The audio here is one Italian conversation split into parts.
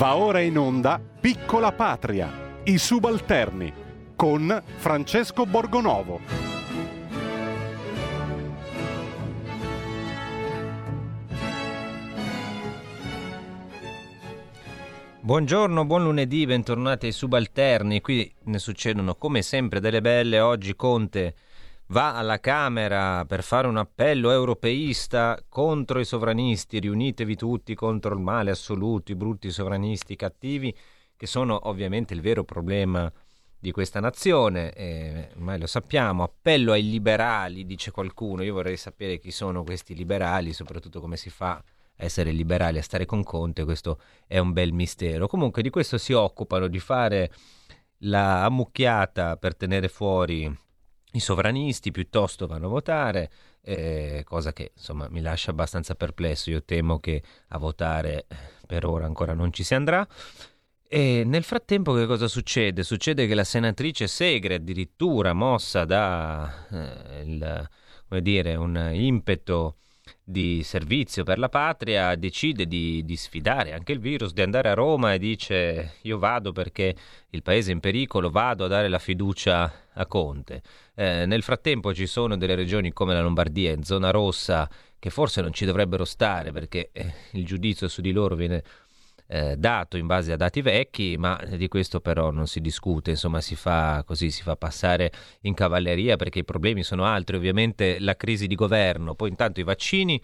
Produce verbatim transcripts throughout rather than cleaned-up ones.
Va ora in onda Piccola Patria, i subalterni, con Francesco Borgonovo. Buongiorno, buon lunedì, bentornati ai subalterni. Qui ne succedono come sempre delle belle. Oggi Conte va alla Camera per fare un appello europeista contro i sovranisti. Riunitevi tutti contro il male assoluto, i brutti sovranisti cattivi, che sono ovviamente il vero problema di questa nazione, e ormai lo sappiamo. Appello ai liberali, dice qualcuno. Io vorrei sapere chi sono questi liberali, soprattutto come si fa essere liberali, a stare con Conte, questo è un bel mistero. Comunque di questo si occupano, di fare la ammucchiata per tenere fuori i sovranisti, piuttosto vanno a votare, eh, cosa che insomma mi lascia abbastanza perplesso. Io temo che a votare per ora ancora non ci si andrà. E nel frattempo che cosa succede? Succede che la senatrice Segre, addirittura mossa da eh, il, come dire, un impeto di servizio per la patria, decide di, di sfidare anche il virus, di andare a Roma e dice: io vado perché il paese è in pericolo, vado a dare la fiducia a Conte. Eh, nel frattempo ci sono delle regioni come la Lombardia in zona rossa che forse non ci dovrebbero stare, perché eh, il giudizio su di loro viene eh, dato in base a dati vecchi, ma di questo però non si discute, insomma si fa così, si fa passare in cavalleria perché i problemi sono altri, ovviamente la crisi di governo. Poi intanto i vaccini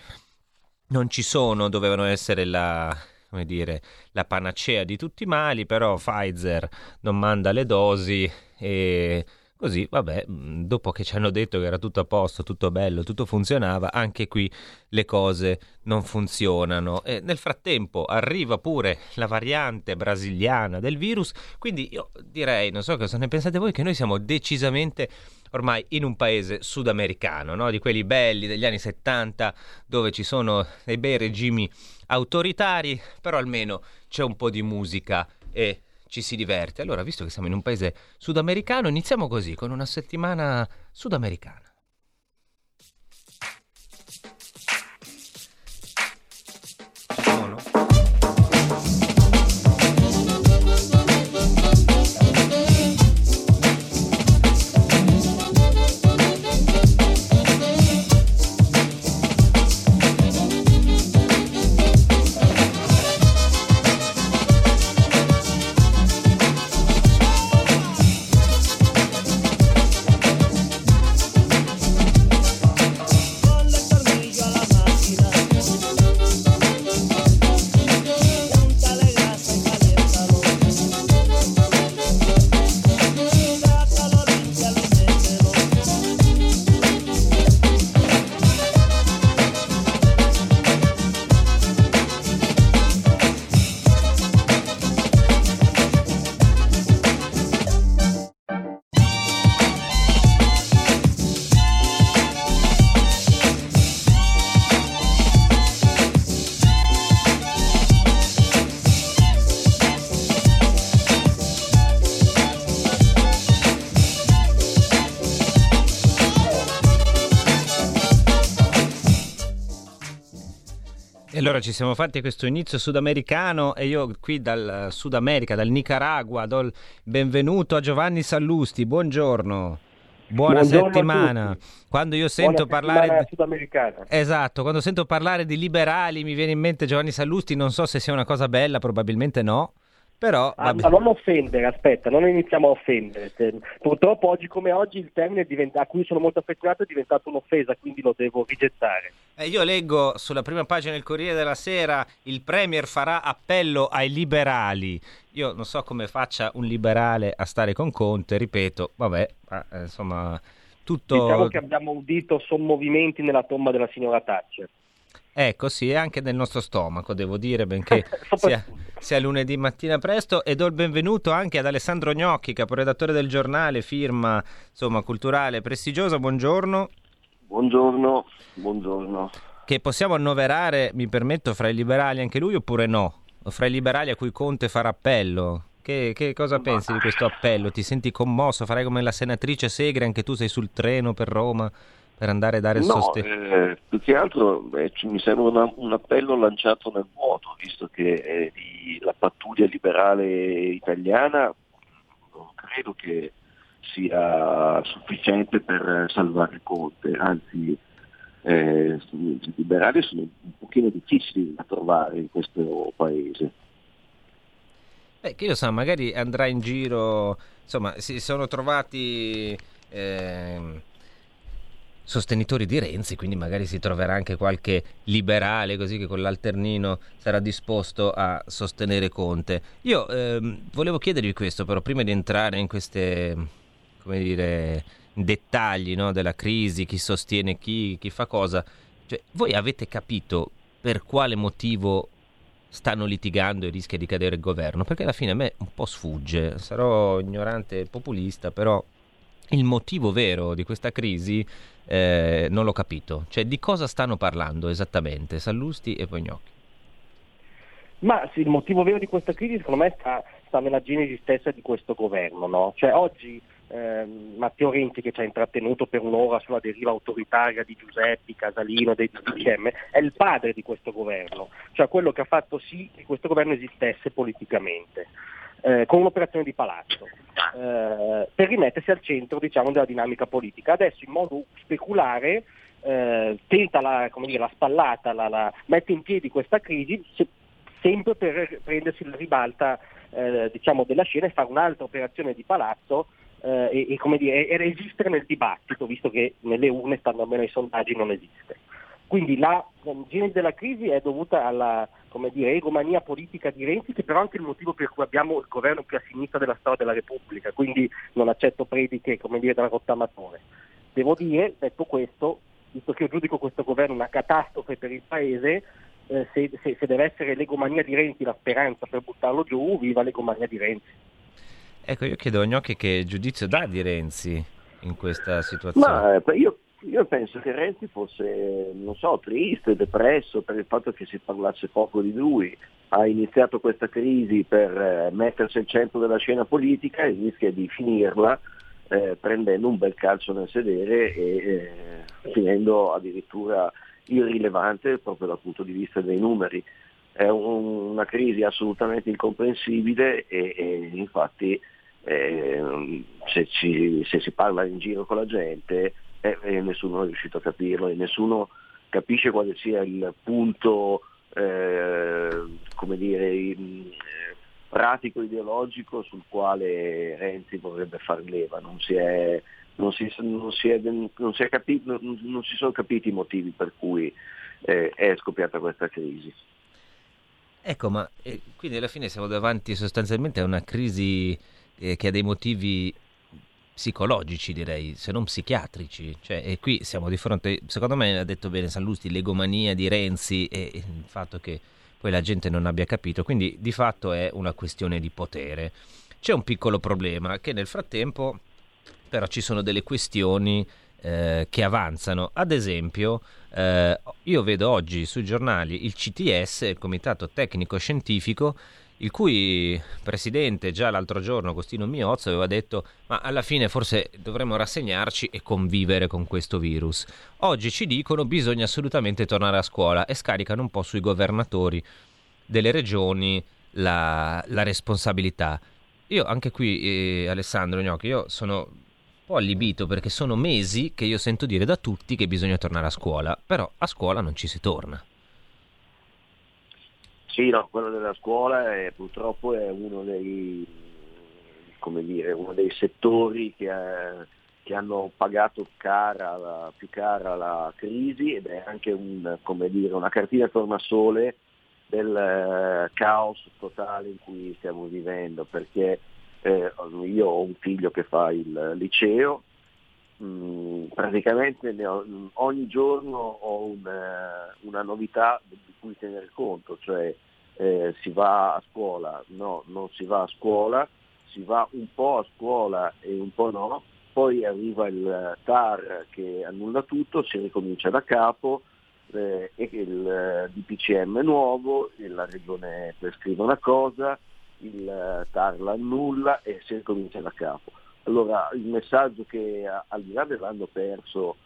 non ci sono, dovevano essere la, come dire, la panacea di tutti i mali, però Pfizer non manda le dosi e così, vabbè, dopo che ci hanno detto che era tutto a posto, tutto bello, tutto funzionava, anche qui le cose non funzionano. E nel frattempo arriva pure la variante brasiliana del virus, quindi io direi, non so cosa ne pensate voi, che noi siamo decisamente ormai in un paese sudamericano, no? Di quelli belli degli anni settanta, dove ci sono dei bei regimi autoritari, però almeno c'è un po' di musica e ci si diverte. Allora, visto che siamo in un paese sudamericano, iniziamo così, con una settimana sudamericana. Allora ci siamo fatti questo inizio sudamericano e io qui dal Sud America, dal Nicaragua, do il benvenuto a Giovanni Sallusti. Buongiorno, buona Buongiorno settimana. Quando io sento buona parlare di... Esatto, quando sento parlare di liberali mi viene in mente Giovanni Sallusti, non so se sia una cosa bella, probabilmente no. Però ah, non offendere, aspetta, non iniziamo a offendere. Purtroppo oggi come oggi il termine diventa, a cui sono molto affezionato, è diventato un'offesa, quindi lo devo rigettare. Eh, io leggo sulla prima pagina del Corriere della Sera: il Premier farà appello ai liberali. Io non so come faccia un liberale a stare con Conte, ripeto, vabbè, ma, eh, insomma, tutto... Diciamo che abbiamo udito sommovimenti nella tomba della signora Thatcher. Ecco, sì, anche nel nostro stomaco, devo dire, benché sia, sia lunedì mattina presto. E do il benvenuto anche ad Alessandro Gnocchi, caporedattore del Giornale, firma insomma culturale prestigiosa. Buongiorno. Buongiorno, buongiorno. Che possiamo annoverare, mi permetto, fra i liberali anche lui, oppure no? Fra i liberali a cui Conte farà appello. Che, che cosa pensi di questo appello? Ti senti commosso? Farai come la senatrice Segre, anche tu sei sul treno per Roma per andare a dare il no, sostegno? Eh, più che altro eh, mi sembra una, un appello lanciato nel vuoto, visto che eh, di, la pattuglia liberale italiana non credo che sia sufficiente per salvare Conte, anzi eh, i liberali sono un pochino difficili da trovare in questo paese. Beh, che io so, magari andrà in giro, insomma, si sono trovati eh, sostenitori di Renzi, quindi magari si troverà anche qualche liberale così che con l'alternino sarà disposto a sostenere Conte. Io eh, volevo chiedervi questo, però, prima di entrare in queste, come dire, dettagli, no, della crisi, chi sostiene chi, chi fa cosa, cioè, voi avete capito per quale motivo stanno litigando e rischia di cadere il governo? Perché alla fine a me un po' sfugge, sarò ignorante e populista, però il motivo vero di questa crisi eh, non l'ho capito. Cioè, di cosa stanno parlando esattamente Sallusti e poi Gnocchi? Ma sì, il motivo vero di questa crisi secondo me sta, sta nella genesi stessa di questo governo, no? Cioè, oggi eh, Matteo Renzi, che ci ha intrattenuto per un'ora sulla deriva autoritaria di Giuseppe, Casalino, dei D C M, è il padre di questo governo, cioè quello che ha fatto sì che questo governo esistesse politicamente. Eh, con un'operazione di palazzo eh, per rimettersi al centro, diciamo, della dinamica politica. Adesso in modo speculare eh, tenta la, come dire, la spallata, la, la, mette in piedi questa crisi se, sempre per prendersi la ribalta eh, diciamo della scena e fare un'altra operazione di palazzo eh, e, e, come dire, e resistere nel dibattito, visto che nelle urne, stando almeno ai sondaggi, non esiste. Quindi la genesi della crisi è dovuta alla, come dire, egomania politica di Renzi, che però è anche il motivo per cui abbiamo il governo più a sinistra della storia della Repubblica, quindi non accetto prediche, come dire, da rottamatore. Devo dire, detto questo, visto che io giudico questo governo una catastrofe per il paese, eh, se, se, se deve essere l'egomania di Renzi la speranza per buttarlo giù, viva l'egomania di Renzi. Ecco, io chiedo a Gnocchi che giudizio dà di Renzi in questa situazione. Ma io Io penso che Renzi fosse, non so, triste, depresso per il fatto che si parlasse poco di lui. Ha iniziato questa crisi per mettersi al centro della scena politica e rischia di finirla eh, prendendo un bel calcio nel sedere e eh, finendo addirittura irrilevante proprio dal punto di vista dei numeri. È un, una crisi assolutamente incomprensibile e, e infatti eh, se, ci, se si parla in giro con la gente e nessuno è riuscito a capirlo e nessuno capisce quale sia il punto eh, come dire pratico ideologico sul quale Renzi vorrebbe far leva. Non si è non si non si è non si è capito non, non si sono capiti i motivi per cui eh, è scoppiata questa crisi. Ecco, ma eh, quindi alla fine siamo davanti sostanzialmente a una crisi eh, che ha dei motivi psicologici, direi, se non psichiatrici, cioè, e qui siamo di fronte, secondo me ha detto bene Sallusti, l'egomania di Renzi e il fatto che poi la gente non abbia capito, quindi di fatto è una questione di potere. C'è un piccolo problema, che nel frattempo però ci sono delle questioni eh, che avanzano. Ad esempio eh, io vedo oggi sui giornali il C T S, il Comitato Tecnico Scientifico, il cui presidente già l'altro giorno, Agostino Miozzo, aveva detto ma alla fine forse dovremmo rassegnarci e convivere con questo virus. Oggi ci dicono bisogna assolutamente tornare a scuola e scaricano un po' sui governatori delle regioni la, la responsabilità. Io anche qui, eh, Alessandro Gnocchi, io sono un po' allibito perché sono mesi che io sento dire da tutti che bisogna tornare a scuola, però a scuola non ci si torna. Sì, no, quello della scuola è, purtroppo è uno dei, come dire, uno dei settori che, è, che hanno pagato cara la, più cara la crisi ed è anche un, come dire, una cartina tornasole del eh, caos totale in cui stiamo vivendo, perché eh, io ho un figlio che fa il liceo, mh, praticamente ne ho, ogni giorno ho una, una novità di cui tenere conto, cioè Eh, si va a scuola, no, non si va a scuola, si va un po' a scuola e un po' no, poi arriva il T A R che annulla tutto, si ricomincia da capo, eh, e il D P C M nuovo, e la regione prescrive una cosa, il T A R l'annulla e si ricomincia da capo. Allora il messaggio che, al di là dell'hanno perso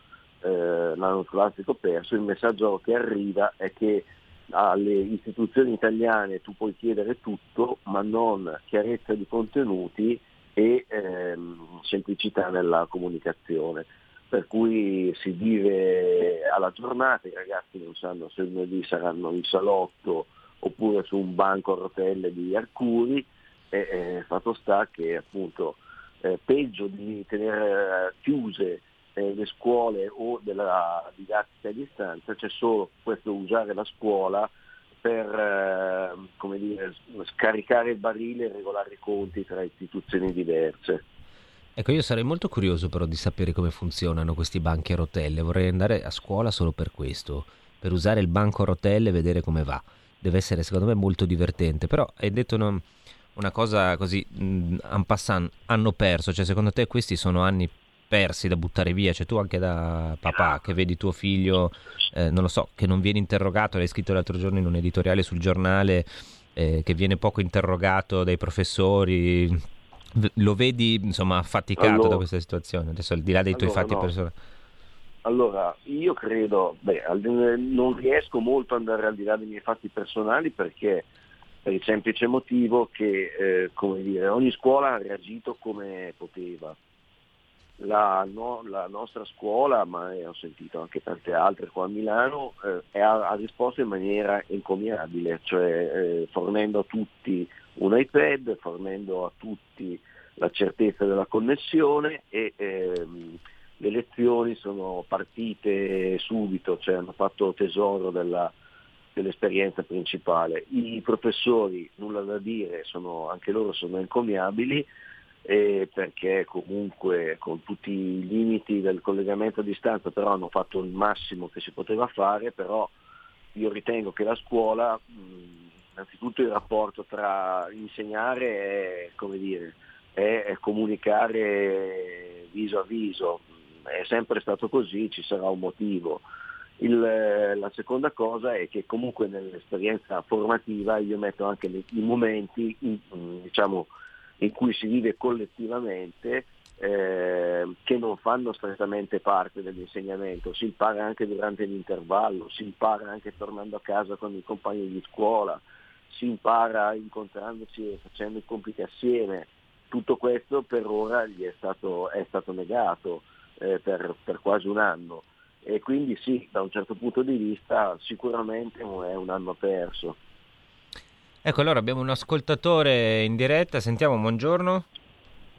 eh, l'anno scolastico perso, il messaggio che arriva è che alle istituzioni italiane tu puoi chiedere tutto, ma non chiarezza di contenuti e ehm, semplicità nella comunicazione. Per cui si vive alla giornata, i ragazzi non sanno se lunedì saranno in salotto oppure su un banco a rotelle di Arcuri, e eh, fatto sta che appunto eh, peggio di tenere chiuse eh, le scuole o della didattica a distanza, c'è solo questo usare la scuola per eh, come dire, scaricare il barile e regolare i conti tra istituzioni diverse. Ecco, io sarei molto curioso però di sapere come funzionano questi banchi a rotelle, vorrei andare a scuola solo per questo, per usare il banco a rotelle e vedere come va, deve essere secondo me molto divertente. Però hai detto una, una cosa così, en passant, hanno perso, cioè secondo te questi sono anni persi da buttare via? Cioè tu anche da papà che vedi tuo figlio, eh, non lo so, che non viene interrogato, l'hai scritto l'altro giorno in un editoriale sul giornale, eh, che viene poco interrogato dai professori… Lo vedi insomma affaticato allora, da questa situazione? Adesso al di là dei tuoi allora, fatti no. personali. Allora io credo, beh, non riesco molto ad andare al di là dei miei fatti personali perché per il semplice motivo che eh, come dire, ogni scuola ha reagito come poteva. La, no, la nostra scuola, ma ho sentito anche tante altre qua a Milano, eh, ha, ha risposto in maniera encomiabile, cioè eh, fornendo a tutti un iPad, fornendo a tutti la certezza della connessione e ehm, le lezioni sono partite subito, cioè hanno fatto tesoro della, dell'esperienza principale. I professori, nulla da dire, sono, anche loro sono encomiabili, eh, perché comunque con tutti i limiti del collegamento a distanza però hanno fatto il massimo che si poteva fare. Però io ritengo che la scuola... Mh, innanzitutto il rapporto tra insegnare e, come dire, e comunicare viso a viso, è sempre stato così, ci sarà un motivo. Il, la seconda cosa è che comunque nell'esperienza formativa io metto anche i momenti in, diciamo, in cui si vive collettivamente, eh, che non fanno strettamente parte dell'insegnamento, si impara anche durante l'intervallo, si impara anche tornando a casa con i compagni di scuola, si impara incontrandosi e facendo i compiti assieme. Tutto questo per ora gli è stato, è stato negato eh, per, per quasi un anno, e quindi sì, da un certo punto di vista sicuramente è un anno perso. Ecco, allora abbiamo un ascoltatore in diretta, sentiamo. Buongiorno.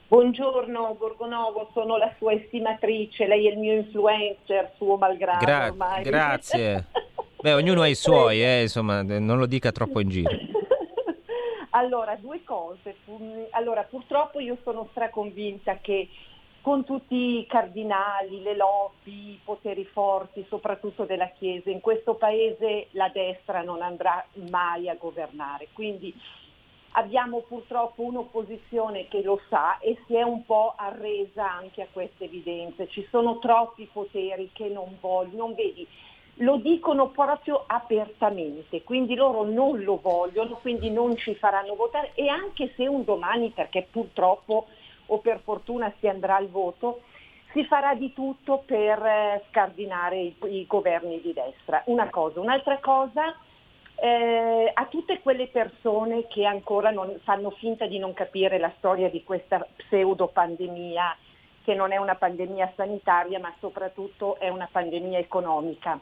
Buongiorno Borgonovo, sono la sua estimatrice, lei è il mio influencer, suo malgrado. Gra- ormai. Grazie. Beh, ognuno ha i suoi, eh, insomma, non lo dica troppo in giro. Allora, due cose. Allora, purtroppo io sono straconvinta che con tutti i cardinali, le lobby, i poteri forti, soprattutto della Chiesa, in questo paese la destra non andrà mai a governare. Quindi abbiamo purtroppo un'opposizione che lo sa e si è un po' arresa anche a queste evidenze. Ci sono troppi poteri che non vogliono, non vedi. Lo dicono proprio apertamente, quindi loro non lo vogliono, quindi non ci faranno votare. E anche se un domani, perché purtroppo o per fortuna si andrà al voto, si farà di tutto per scardinare i, i governi di destra. Una cosa. Un'altra cosa, eh, a tutte quelle persone che ancora non, fanno finta di non capire la storia di questa pseudo pandemia, che non è una pandemia sanitaria ma soprattutto è una pandemia economica,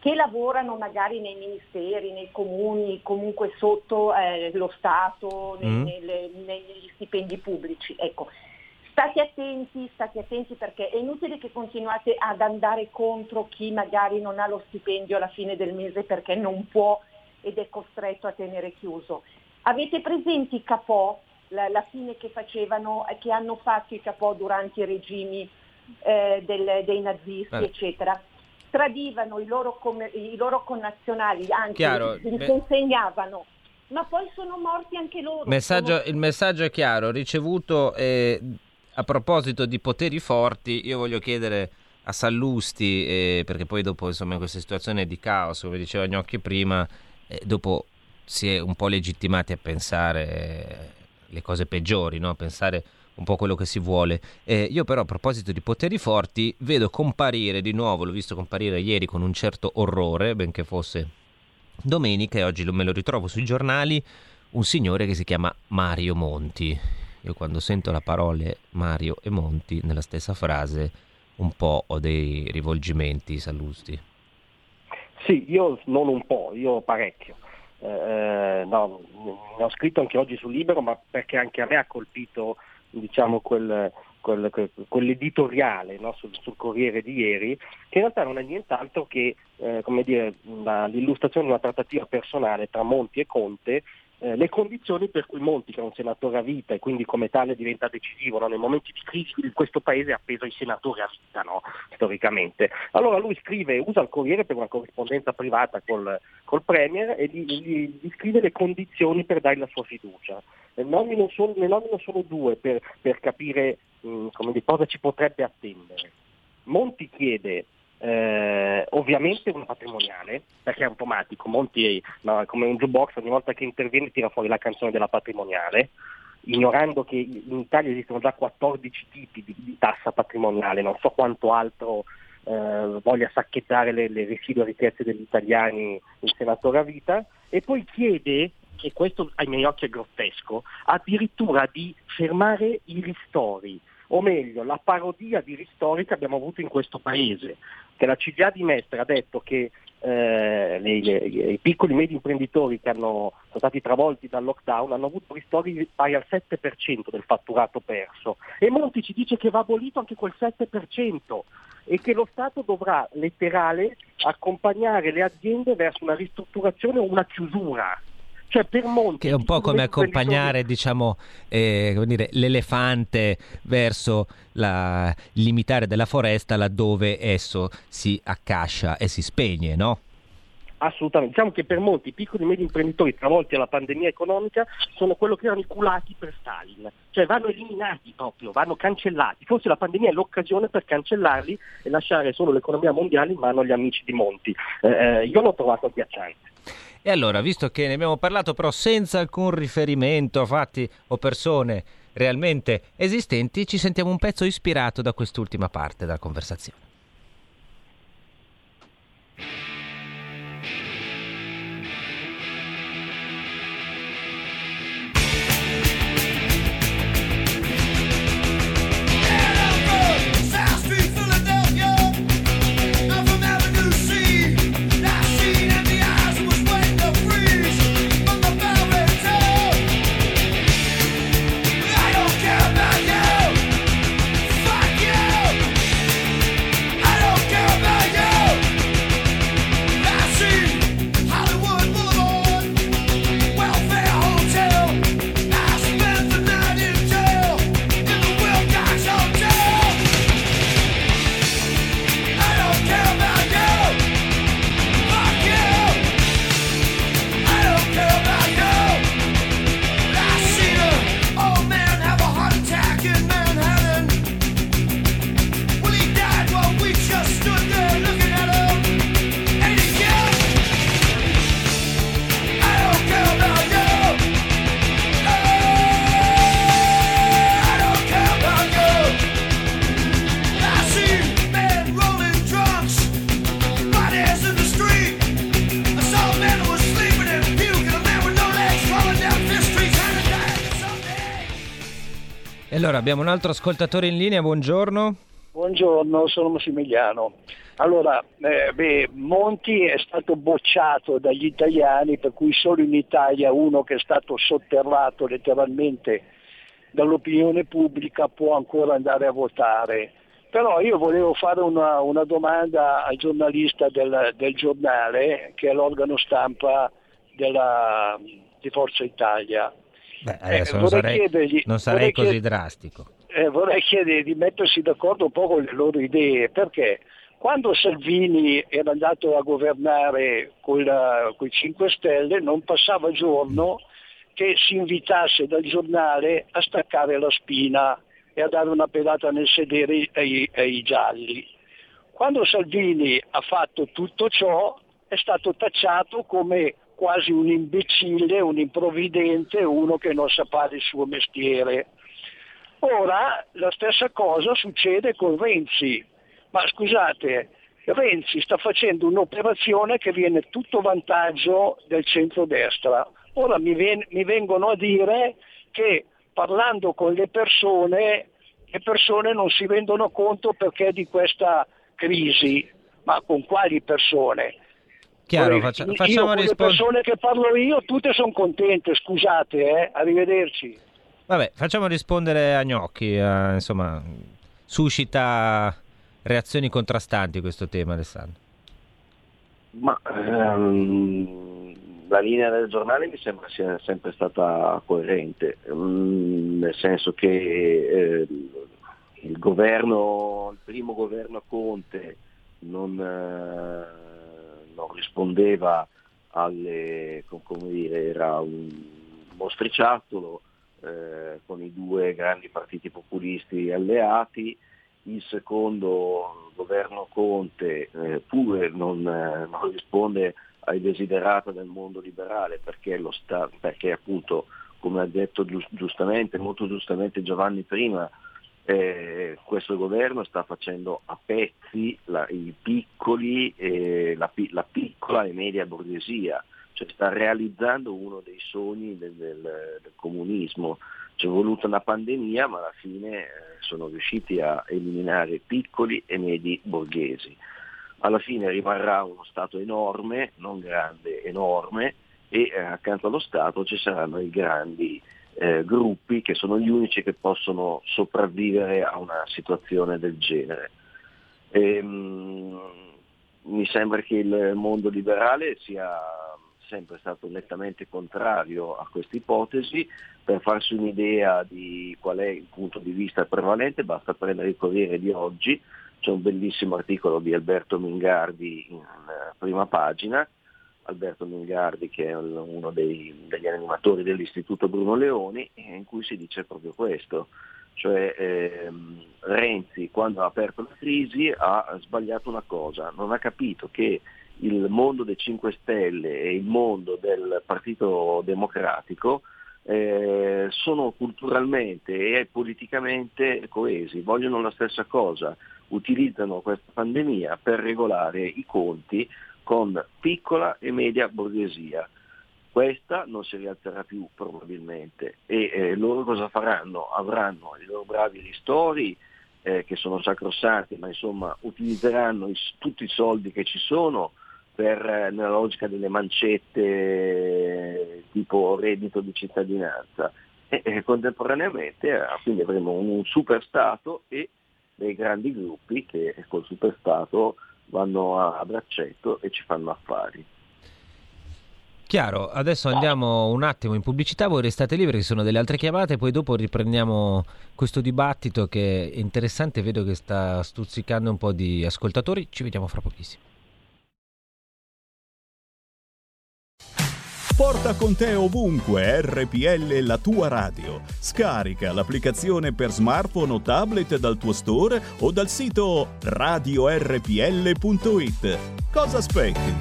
che lavorano magari nei ministeri, nei comuni, comunque sotto eh, lo Stato, mm. nei, nelle, negli stipendi pubblici. Ecco, state attenti, state attenti perché è inutile che continuate ad andare contro chi magari non ha lo stipendio alla fine del mese perché non può ed è costretto a tenere chiuso. Avete presenti i capò, la, la fine che facevano, che hanno fatto i capò durante i regimi eh, del, dei nazisti, Bene. eccetera? Tradivano i loro, com- i loro connazionali, anche li beh... consegnavano, ma poi sono morti anche loro. Messaggio, sono... Il messaggio è chiaro, ricevuto. Eh, a proposito di poteri forti, io voglio chiedere a Sallusti, eh, perché poi dopo insomma questa situazione di caos, come diceva Gnocchi prima, eh, dopo si è un po' legittimati a pensare eh, le cose peggiori, no? Pensare un po' quello che si vuole. Eh, io però, a proposito di poteri forti, vedo comparire di nuovo, l'ho visto comparire ieri con un certo orrore, benché fosse domenica, e oggi me lo ritrovo sui giornali, un signore che si chiama Mario Monti. Io quando sento la parole Mario e Monti nella stessa frase un po' ho dei rivolgimenti, Sallusti. Sì, io non un po', io parecchio. Eh, no, ne ho scritto anche oggi su Libero, ma perché anche a me ha colpito, diciamo, quel, quel, quel, quell'editoriale, no, sul, sul Corriere di ieri, che in realtà non è nient'altro che eh, come dire, la, l'illustrazione di una trattativa personale tra Monti e Conte, eh, le condizioni per cui Monti, che è un senatore a vita e quindi come tale diventa decisivo, no, nei momenti di crisi in questo paese è appeso ai senatori a vita, no, storicamente. Allora lui scrive, usa il Corriere per una corrispondenza privata col, col Premier, e gli, gli, gli scrive le condizioni per dare la sua fiducia. Nomino solo, ne nomino solo due per, per capire mh, come di cosa ci potrebbe attendere. Monti chiede eh, ovviamente una patrimoniale, perché è automatico, Monti è, no, è come un jukebox, ogni volta che interviene tira fuori la canzone della patrimoniale, ignorando che in Italia esistono già quattordici tipi di, di tassa patrimoniale, non so quanto altro eh, voglia saccheggiare le, le residue ricchezze degli italiani il senatore a vita. E poi chiede, e questo ai miei occhi è grottesco, addirittura di fermare i ristori, o meglio la parodia di ristori che abbiamo avuto in questo paese, che la C G I A di Mestre ha detto che eh, le, le, i piccoli e medi imprenditori che hanno, sono stati travolti dal lockdown hanno avuto ristori pari al sette per cento del fatturato perso, e Monti ci dice che va abolito anche quel sette per cento e che lo Stato dovrà, letterale, accompagnare le aziende verso una ristrutturazione o una chiusura. Cioè, per Monti, che è un po' come accompagnare, diciamo, eh, come dire, l'elefante verso la, il limitare della foresta laddove esso si accascia e si spegne, no? Assolutamente, diciamo che per Monti i piccoli e medi imprenditori travolti alla pandemia economica sono quello che erano i culati per Stalin, cioè vanno eliminati proprio, vanno cancellati. Forse la pandemia è l'occasione per cancellarli e lasciare solo l'economia mondiale in mano agli amici di Monti. Eh, io l'ho trovato agghiacciante. E allora, visto che ne abbiamo parlato però senza alcun riferimento a fatti o persone realmente esistenti, ci sentiamo un pezzo ispirato da quest'ultima parte della conversazione. Allora, abbiamo un altro ascoltatore in linea, buongiorno. Buongiorno, sono Massimiliano. Allora, eh, beh, Monti è stato bocciato dagli italiani, per cui solo in Italia uno che è stato sotterrato letteralmente dall'opinione pubblica può ancora andare a votare. Però io volevo fare una, una domanda al giornalista del, del giornale, che è l'organo stampa della, di Forza Italia. Beh, adesso eh, non sarei, non sarei così chied- drastico. Eh, vorrei chiedere di mettersi d'accordo un po' con le loro idee, perché quando Salvini era andato a governare con i cinque Stelle non passava giorno mm. che si invitasse dal giornale a staccare la spina e a dare una pedata nel sedere ai, ai gialli. Quando Salvini ha fatto tutto ciò è stato tacciato come quasi un imbecille, un improvvidente, uno che non sa fare il suo mestiere. Ora la stessa cosa succede con Renzi, ma scusate, Renzi sta facendo un'operazione che viene tutto vantaggio del centrodestra. Ora mi, ven- mi vengono a dire che parlando con le persone, le persone non si rendono conto perché di questa crisi, ma con quali persone? Chiaro, faccia- io, facciamo con rispon- le persone che parlo io tutte sono contente, scusate, eh? Arrivederci. Vabbè, facciamo rispondere a Gnocchi, eh, insomma, suscita reazioni contrastanti questo tema, Alessandro. Ma ehm, la linea del giornale mi sembra sia sempre stata coerente, mm, nel senso che eh, il governo, il primo governo Conte non, eh, non rispondeva alle, come dire, era un mostriciattolo. Eh, con i due grandi partiti populisti alleati, il secondo governo Conte eh, pure non, eh, non risponde ai desiderata del mondo liberale, perché, lo sta, perché appunto, come ha detto giustamente, molto giustamente Giovanni prima, eh, questo governo sta facendo a pezzi la, i piccoli, eh, la, la piccola e media borghesia. Cioè, sta realizzando uno dei sogni del, del, del comunismo. C'è voluta una pandemia, ma alla fine eh, sono riusciti a eliminare piccoli e medi borghesi. Alla fine rimarrà uno Stato enorme, non grande, enorme, e eh, accanto allo Stato ci saranno i grandi eh, gruppi che sono gli unici che possono sopravvivere a una situazione del genere. Ehm, mi sembra che il mondo liberale sia sempre stato nettamente contrario a questa ipotesi. Per farsi un'idea di qual è il punto di vista prevalente basta prendere il Corriere di oggi, c'è un bellissimo articolo di Alberto Mingardi in prima pagina, Alberto Mingardi che è uno dei, degli animatori dell'Istituto Bruno Leoni, in cui si dice proprio questo, cioè ehm, Renzi quando ha aperto la crisi ha sbagliato una cosa, non ha capito che il mondo dei cinque Stelle e il mondo del Partito Democratico eh, sono culturalmente e politicamente coesi, vogliono la stessa cosa, utilizzano questa pandemia per regolare i conti con piccola e media borghesia. Questa non si rialzerà più probabilmente e eh, loro cosa faranno? Avranno i loro bravi ristori, eh, che sono sacrosanti, ma insomma utilizzeranno i, tutti i soldi che ci sono per, nella logica delle mancette tipo reddito di cittadinanza e, e contemporaneamente quindi avremo un super Stato e dei grandi gruppi che col super Stato vanno a, a braccetto e ci fanno affari. Chiaro, adesso andiamo un attimo in pubblicità, voi restate liberi, ci sono delle altre chiamate, poi dopo riprendiamo questo dibattito che è interessante, vedo che sta stuzzicando un po' di ascoltatori, ci vediamo fra pochissimo. Porta con te ovunque R P L la tua radio. Scarica l'applicazione per smartphone o tablet dal tuo store o dal sito radio R P L punto it. Cosa aspetti?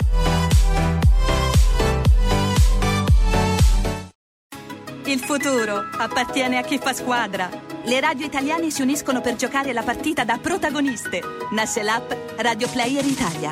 Il futuro appartiene a chi fa squadra. Le radio italiane si uniscono per giocare la partita da protagoniste. Nasce l'app Radio Player Italia.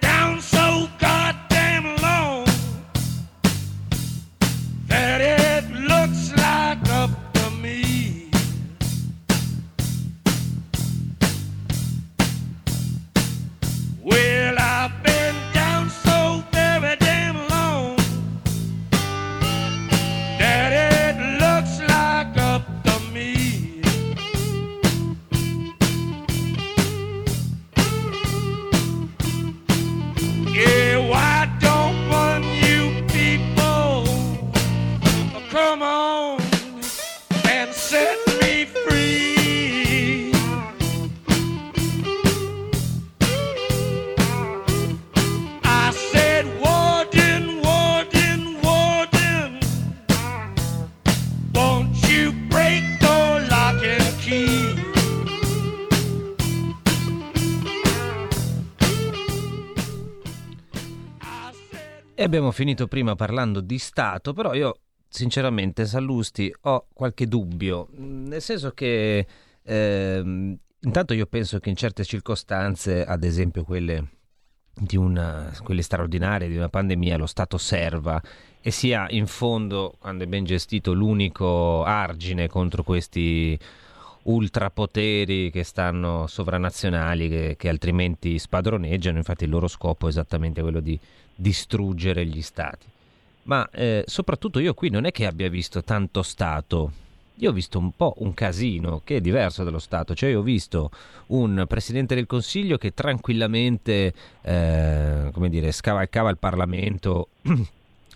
down so goddamn long that it looks like up to me. Well, I've been down so very come on and set me free. I said, Warden, Warden, Warden, won't you break the lock and key? E abbiamo finito prima parlando di Stato, però io sinceramente, Sallusti, ho qualche dubbio, nel senso che eh, intanto io penso che in certe circostanze, ad esempio quelle, di una, quelle straordinarie di una pandemia, lo Stato serva e sia in fondo, quando è ben gestito, l'unico argine contro questi ultrapoteri che stanno sovranazionali, che, che altrimenti spadroneggiano. Infatti il loro scopo è esattamente quello di distruggere gli Stati. Ma eh, soprattutto io qui non è che abbia visto tanto Stato, io ho visto un po' un casino che è diverso dallo Stato, cioè io ho visto un Presidente del Consiglio che tranquillamente eh, come dire, scavalcava il Parlamento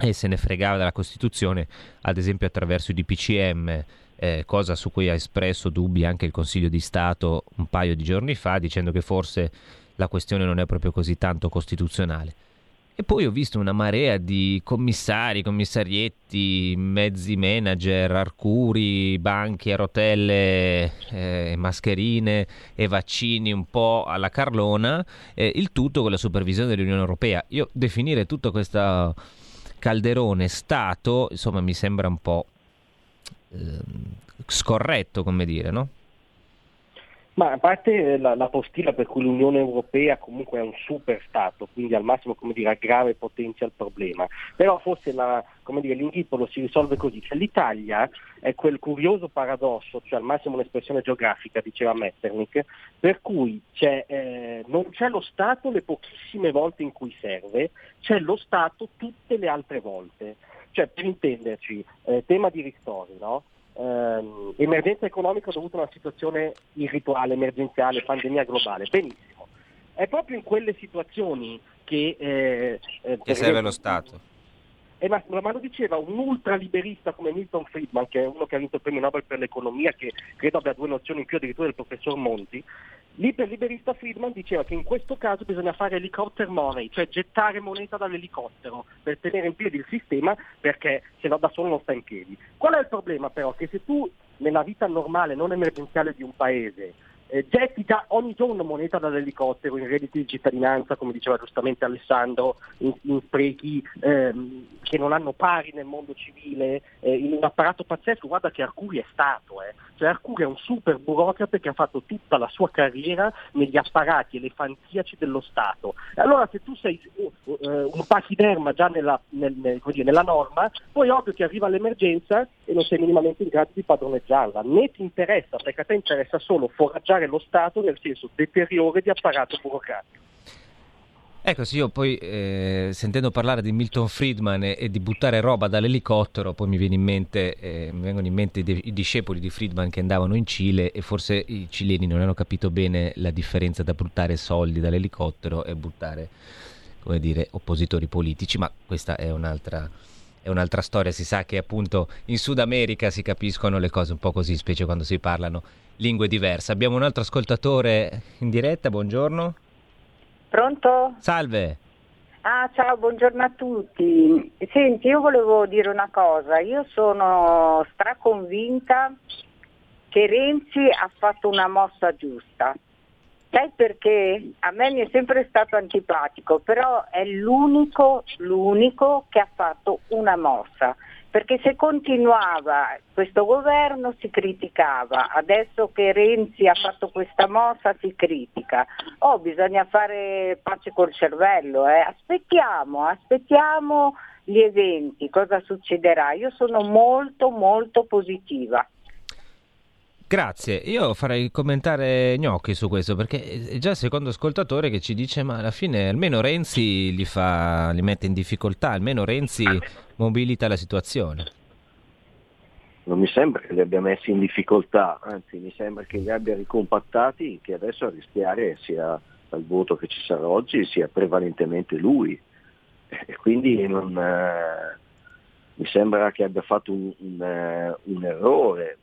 e se ne fregava della Costituzione, ad esempio attraverso i D P C M, eh, cosa su cui ha espresso dubbi anche il Consiglio di Stato un paio di giorni fa, dicendo che forse la questione non è proprio così tanto costituzionale. E poi ho visto una marea di commissari, commissarietti, mezzi manager, Arcuri, banchi a rotelle, eh, mascherine e vaccini un po' alla carlona, eh, il tutto con la supervisione dell'Unione Europea. Io definire tutto questo calderone Stato, insomma, mi sembra un po' eh, scorretto, come dire, no? Ma a parte la, la postilla per cui l'Unione Europea comunque è un super Stato, quindi al massimo, come dire, aggrava e potenzia il problema, però forse la, come dire, l'inghippo si risolve così, cioè l'Italia è quel curioso paradosso, cioè al massimo un'espressione geografica, diceva Metternich, per cui c'è, eh, non c'è lo Stato le pochissime volte in cui serve, c'è lo Stato tutte le altre volte, cioè per intenderci, eh, tema di ristori, no? Ehm, emergenza economica dovuta a una situazione irrituale, emergenziale, pandemia globale, benissimo, è proprio in quelle situazioni che eh, eh, che serve lo Stato. Eh, ma, ma lo diceva un ultraliberista come Milton Friedman, che è uno che ha vinto il premio Nobel per l'economia, che credo abbia due nozioni in più addirittura del professor Monti. L'iperliberista Friedman diceva che in questo caso bisogna fare helicopter money, cioè gettare moneta dall'elicottero per tenere in piedi il sistema, perché se no da solo non sta in piedi. Qual è il problema però? Che se tu nella vita normale, non emergenziale di un paese, eh, getti da ogni giorno moneta dall'elicottero in redditi di cittadinanza, come diceva giustamente Alessandro, in, in sprechi ehm, che non hanno pari nel mondo civile, eh, in un apparato pazzesco, guarda che Arcuri è stato, eh. Cioè Arcuri è un super burocrate che ha fatto tutta la sua carriera negli apparati elefantiaci dello Stato. Allora se tu sei uh, uh, un pachiderma già nella, nel, nel, come dire, nella norma, poi ovvio che arriva l'emergenza e non sei minimamente in grado di padroneggiarla, né ti interessa, perché a te interessa solo foraggiare lo Stato nel senso deteriore di apparato burocratico. Ecco, sì, io poi eh, sentendo parlare di Milton Friedman e, e di buttare roba dall'elicottero, poi mi viene in mente, eh, mi vengono in mente i, de- i discepoli di Friedman che andavano in Cile, e forse i cileni non hanno capito bene la differenza da buttare soldi dall'elicottero e buttare, come dire, oppositori politici, ma questa è un'altra, è un'altra storia. Si sa che appunto in Sud America si capiscono le cose un po' così, specie quando si parlano lingue diverse. Abbiamo un altro ascoltatore in diretta, buongiorno. Pronto? Salve. Ah, ciao, buongiorno a tutti. Senti, io volevo dire una cosa. Io sono straconvinta che Renzi ha fatto una mossa giusta. Sai perché? A me mi è sempre stato antipatico, però è l'unico, l'unico che ha fatto una mossa. Perché se continuava questo governo si criticava, adesso che Renzi ha fatto questa mossa si critica. Oh, bisogna fare pace col cervello, eh. Aspettiamo, aspettiamo gli eventi, cosa succederà. Io sono molto molto positiva. Grazie, io farei commentare Gnocchi su questo, perché è già il secondo ascoltatore che ci dice ma alla fine almeno Renzi li fa, li mette in difficoltà, almeno Renzi mobilita la situazione. Non mi sembra che li abbia messi in difficoltà, anzi mi sembra che li abbia ricompattati, che adesso a rischiare sia dal voto che ci sarà oggi sia prevalentemente lui, e quindi non... mi sembra che abbia fatto un, un, un errore.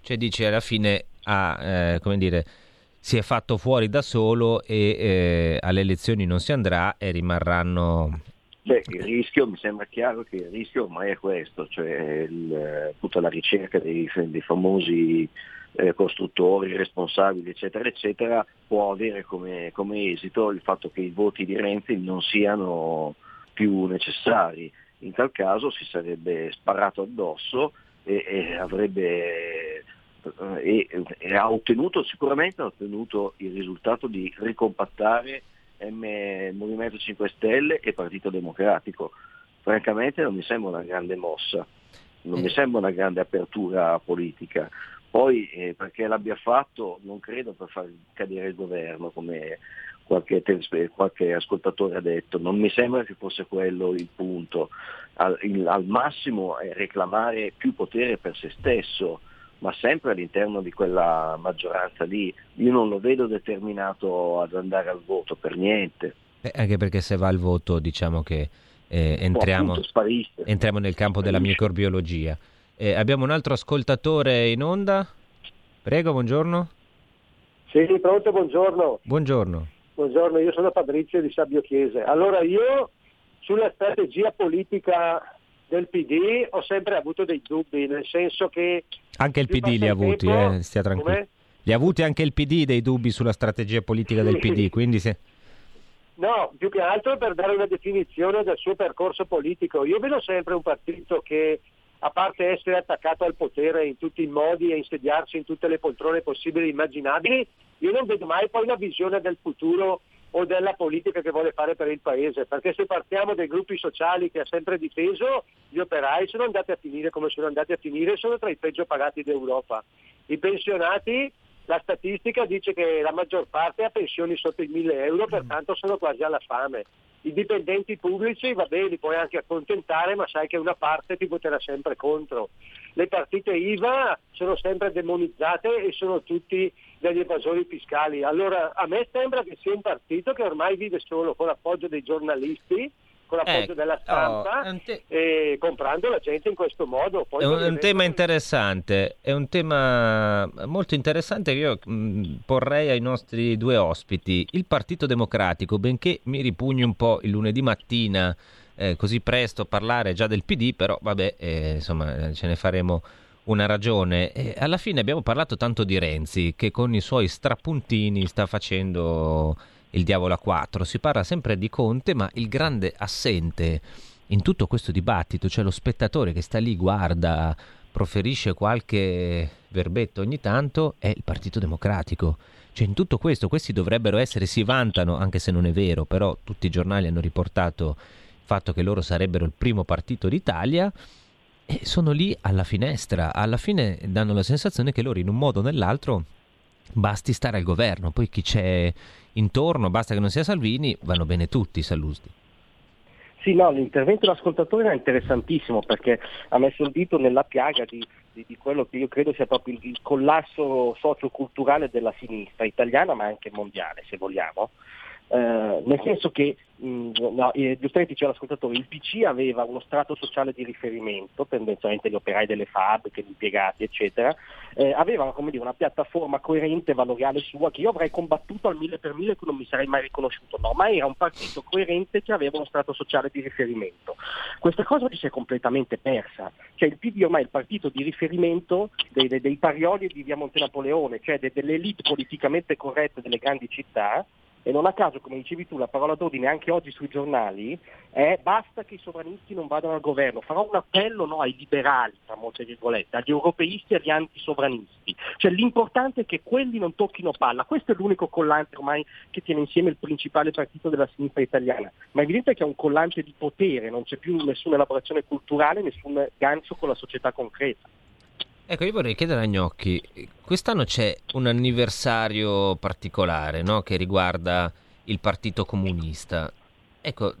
Cioè dice alla fine ha ah, eh, come dire si è fatto fuori da solo e eh, alle elezioni non si andrà e rimarranno. Beh, il rischio mi sembra chiaro che il rischio ormai è questo, cioè il, tutta la ricerca dei, dei famosi eh, costruttori responsabili eccetera eccetera può avere come, come esito il fatto che i voti di Renzi non siano più necessari. In tal caso si sarebbe sparato addosso e, e avrebbe E, e ha ottenuto sicuramente ha ottenuto il risultato di ricompattare M, Movimento cinque Stelle e Partito Democratico. Francamente non mi sembra una grande mossa, non eh. mi sembra una grande apertura politica. Poi eh, perché l'abbia fatto non credo per far cadere il governo, come qualche, qualche ascoltatore ha detto. Non mi sembra che fosse quello il punto. Al, il, al massimo è reclamare più potere per se stesso, ma sempre all'interno di quella maggioranza lì. Io non lo vedo determinato ad andare al voto per niente. Eh, anche perché se va al voto diciamo che eh, entriamo, appunto, entriamo nel campo sparisce. Della microbiologia. Eh, abbiamo un altro ascoltatore in onda. Prego, buongiorno. Sì, pronto, buongiorno. Buongiorno. Buongiorno, io sono Fabrizio di Sabbio Chiese. Allora io sulla strategia politica del P D ho sempre avuto dei dubbi, nel senso che anche il P D li ha avuti, tempo, eh, stia tranquillo. Come? Li ha avuti anche il P D dei dubbi sulla strategia politica sì. del P D, quindi se... No, più che altro per dare una definizione del suo percorso politico. Io vedo sempre un partito che, a parte essere attaccato al potere in tutti i modi e insediarsi in tutte le poltrone possibili e immaginabili, io non vedo mai poi una visione del futuro o della politica che vuole fare per il paese, perché se partiamo dai gruppi sociali che ha sempre difeso, gli operai sono andati a finire come sono andati a finire, sono tra i peggio pagati d'Europa. I pensionati, la statistica dice che la maggior parte ha pensioni sotto i mille euro, pertanto sono quasi alla fame. I dipendenti pubblici, va bene, li puoi anche accontentare, ma sai che una parte ti voterà sempre contro. Le partite I V A sono sempre demonizzate e sono tutti degli evasori fiscali. Allora a me sembra che sia un partito che ormai vive solo con l'appoggio dei giornalisti, con l'appoggio eh, della stampa, oh, te- e comprando la gente in questo modo. Poi è un, un tema interessante, è un tema molto interessante che io mh, porrei ai nostri due ospiti. Il Partito Democratico, benché mi ripugni un po' il lunedì mattina eh, così presto parlare già del P D, però vabbè, eh, insomma ce ne faremo una ragione. E alla fine abbiamo parlato tanto di Renzi, che con i suoi strapuntini sta facendo il diavolo a quattro. Si parla sempre di Conte, ma il grande assente in tutto questo dibattito, cioè lo spettatore che sta lì, guarda, proferisce qualche verbetto ogni tanto, è il Partito Democratico. Cioè in tutto questo, questi dovrebbero essere, si vantano, anche se non è vero, però tutti i giornali hanno riportato il fatto che loro sarebbero il primo partito d'Italia, e sono lì alla finestra. Alla fine danno la sensazione che loro in un modo o nell'altro basti stare al governo, poi chi c'è intorno, basta che non sia Salvini, vanno bene tutti. Sallusti. Sì, no, l'intervento dell'ascoltatore era interessantissimo, perché ha messo il dito nella piaga di, di, di quello che io credo sia proprio il, il collasso socioculturale della sinistra italiana, ma anche mondiale, se vogliamo. Eh, nel senso che, mh, no, eh, giustamente diceva l'ascoltatore, il P C aveva uno strato sociale di riferimento, tendenzialmente gli operai delle fabbriche, gli impiegati, eccetera, eh, aveva, come dire, una piattaforma coerente, valoriale sua, che io avrei combattuto al mille per mille, che non mi sarei mai riconosciuto, no, ma era un partito coerente che aveva uno strato sociale di riferimento. Questa cosa si è completamente persa, cioè il P D ormai è il partito di riferimento dei, dei, dei Parioli di via Monte Napoleone, cioè de, delle elite politicamente corrette delle grandi città. E non a caso, come dicevi tu, la parola d'ordine anche oggi sui giornali è: basta che i sovranisti non vadano al governo. Farò un appello, no, ai liberali, tra molte virgolette, agli europeisti e agli antisovranisti. Cioè l'importante è che quelli non tocchino palla. Questo è l'unico collante ormai che tiene insieme il principale partito della sinistra italiana. Ma è evidente che è un collante di potere, non c'è più nessuna elaborazione culturale, nessun gancio con la società concreta. Ecco, io vorrei chiedere a Gnocchi, quest'anno c'è un anniversario particolare, no? Che riguarda il Partito Comunista. Ecco,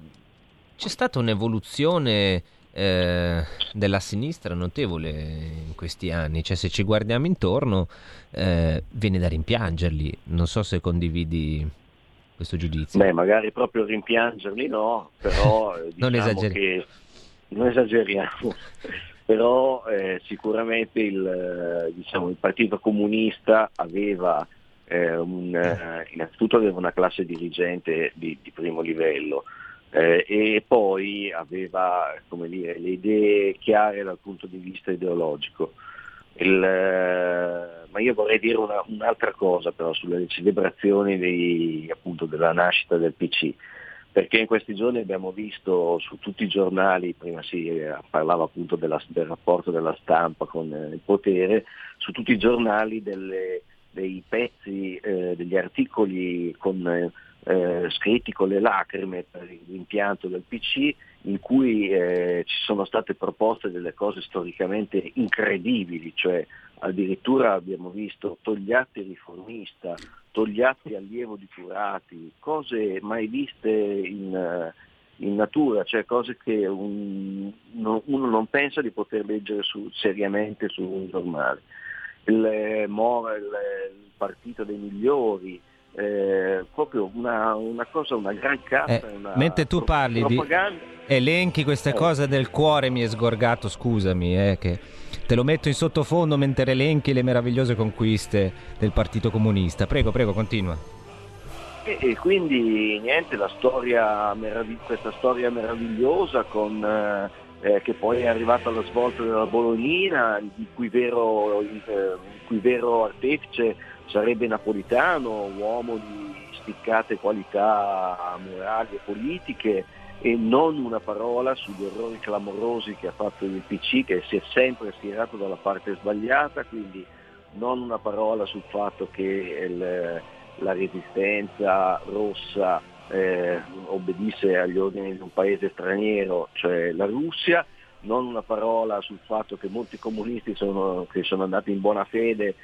c'è stata un'evoluzione eh, della sinistra notevole in questi anni, cioè se ci guardiamo intorno eh, viene da rimpiangerli. Non so se condividi questo giudizio? Beh, magari proprio rimpiangerli no, però eh, diciamo non esageriamo. Che non esageriamo, però eh, sicuramente il, eh, diciamo, il Partito Comunista aveva eh, un, eh, innanzitutto aveva una classe dirigente di, di primo livello. Eh, e poi aveva, come dire, le idee chiare dal punto di vista ideologico. Il, eh, ma io vorrei dire una, un'altra cosa però sulle celebrazioni dei, appunto, della nascita del P C, perché in questi giorni abbiamo visto su tutti i giornali, prima si parlava appunto della, del rapporto della stampa con eh, il potere, su tutti i giornali delle, dei pezzi, eh, degli articoli con... Eh, Eh, scritti con le lacrime per l'impianto del P C, in cui eh, ci sono state proposte delle cose storicamente incredibili, cioè addirittura abbiamo visto Togliatti riformista, Togliatti allievo di Curati, cose mai viste in, in natura, cioè cose che un, no, uno non pensa di poter leggere su, seriamente su un giornale. Il Mora, il, il partito dei migliori, Eh, proprio una, una cosa, una gran cassa, eh, una mentre tu parli di elenchi queste eh. cose del cuore mi è sgorgato, scusami eh, che te lo metto in sottofondo mentre elenchi le meravigliose conquiste del Partito Comunista. Prego, prego, continua. E, e quindi niente, la storia meravig- questa storia meravigliosa con, eh, che poi è arrivata alla svolta della Bolognina, di cui vero, eh, di cui vero artefice sarebbe Napolitano, uomo di spiccate qualità morali e politiche, e non una parola sugli errori clamorosi che ha fatto il P C, che si è sempre schierato dalla parte sbagliata, quindi non una parola sul fatto che il, la resistenza rossa eh, obbedisse agli ordini di un paese straniero, cioè la Russia, non una parola sul fatto che molti comunisti sono, che sono andati in buona fede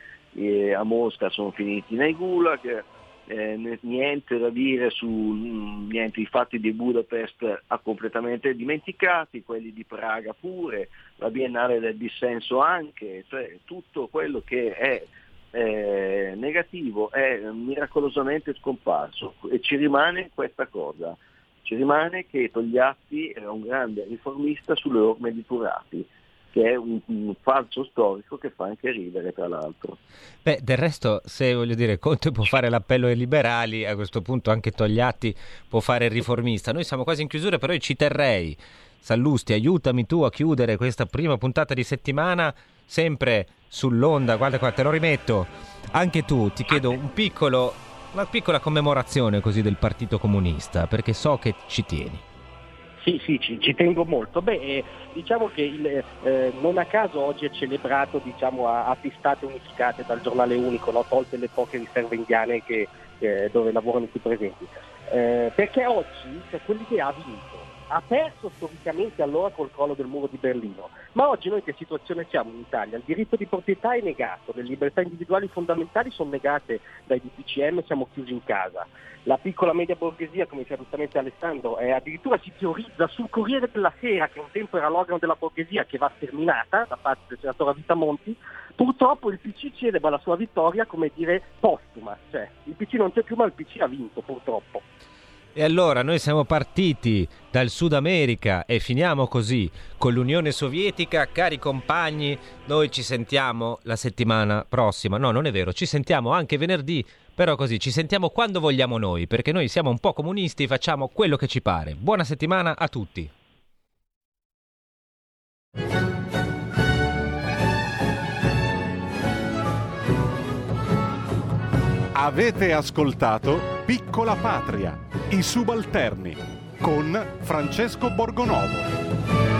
a Mosca sono finiti nei gulag, eh, niente da dire su niente, i fatti di Budapest ha completamente dimenticati, quelli di Praga pure, la Biennale del dissenso anche, cioè tutto quello che è eh, negativo è miracolosamente scomparso e ci rimane questa cosa, ci rimane che Togliatti era un grande riformista sulle orme di Turati, che è un, un falso storico che fa anche ridere, tra l'altro. Beh, del resto, se voglio dire, Conte può fare l'appello ai liberali, a questo punto anche Togliatti può fare il riformista. Noi siamo quasi in chiusura, però io ci terrei, Sallusti, aiutami tu a chiudere questa prima puntata di settimana, sempre sull'onda, guarda qua, te lo rimetto, anche tu, ti chiedo un piccolo, una piccola commemorazione così del Partito Comunista, perché so che ci tieni. Sì, sì, ci, ci tengo molto. Beh, eh, diciamo che il, eh, non a caso oggi è celebrato, diciamo, a, a testate unificate dal giornale unico, no? Tolte le poche riserve indiane che, eh, dove lavorano i più presenti. Eh, perché oggi c'è, cioè, quell'idea ha vinto, ha perso storicamente allora col crollo del muro di Berlino, ma oggi noi che situazione siamo in Italia? Il diritto di proprietà è negato, le libertà individuali fondamentali sono negate dai D P C M, siamo chiusi in casa, la piccola media borghesia, come diceva giustamente Alessandro, eh, addirittura si teorizza sul Corriere della Sera, che un tempo era l'organo della borghesia, che va sterminata da parte del senatore Vitamonti. Purtroppo il P C celebra la sua vittoria, come dire, postuma, cioè il P C non c'è più ma il P C ha vinto, purtroppo. E allora noi siamo partiti dal Sud America e finiamo così con l'Unione Sovietica. Cari compagni, noi ci sentiamo la settimana prossima. No, non è vero, ci sentiamo anche venerdì, però così ci sentiamo quando vogliamo noi, perché noi siamo un po' comunisti, facciamo quello che ci pare. Buona settimana a tutti. Avete ascoltato Piccola Patria, i subalterni, con Francesco Borgonovo.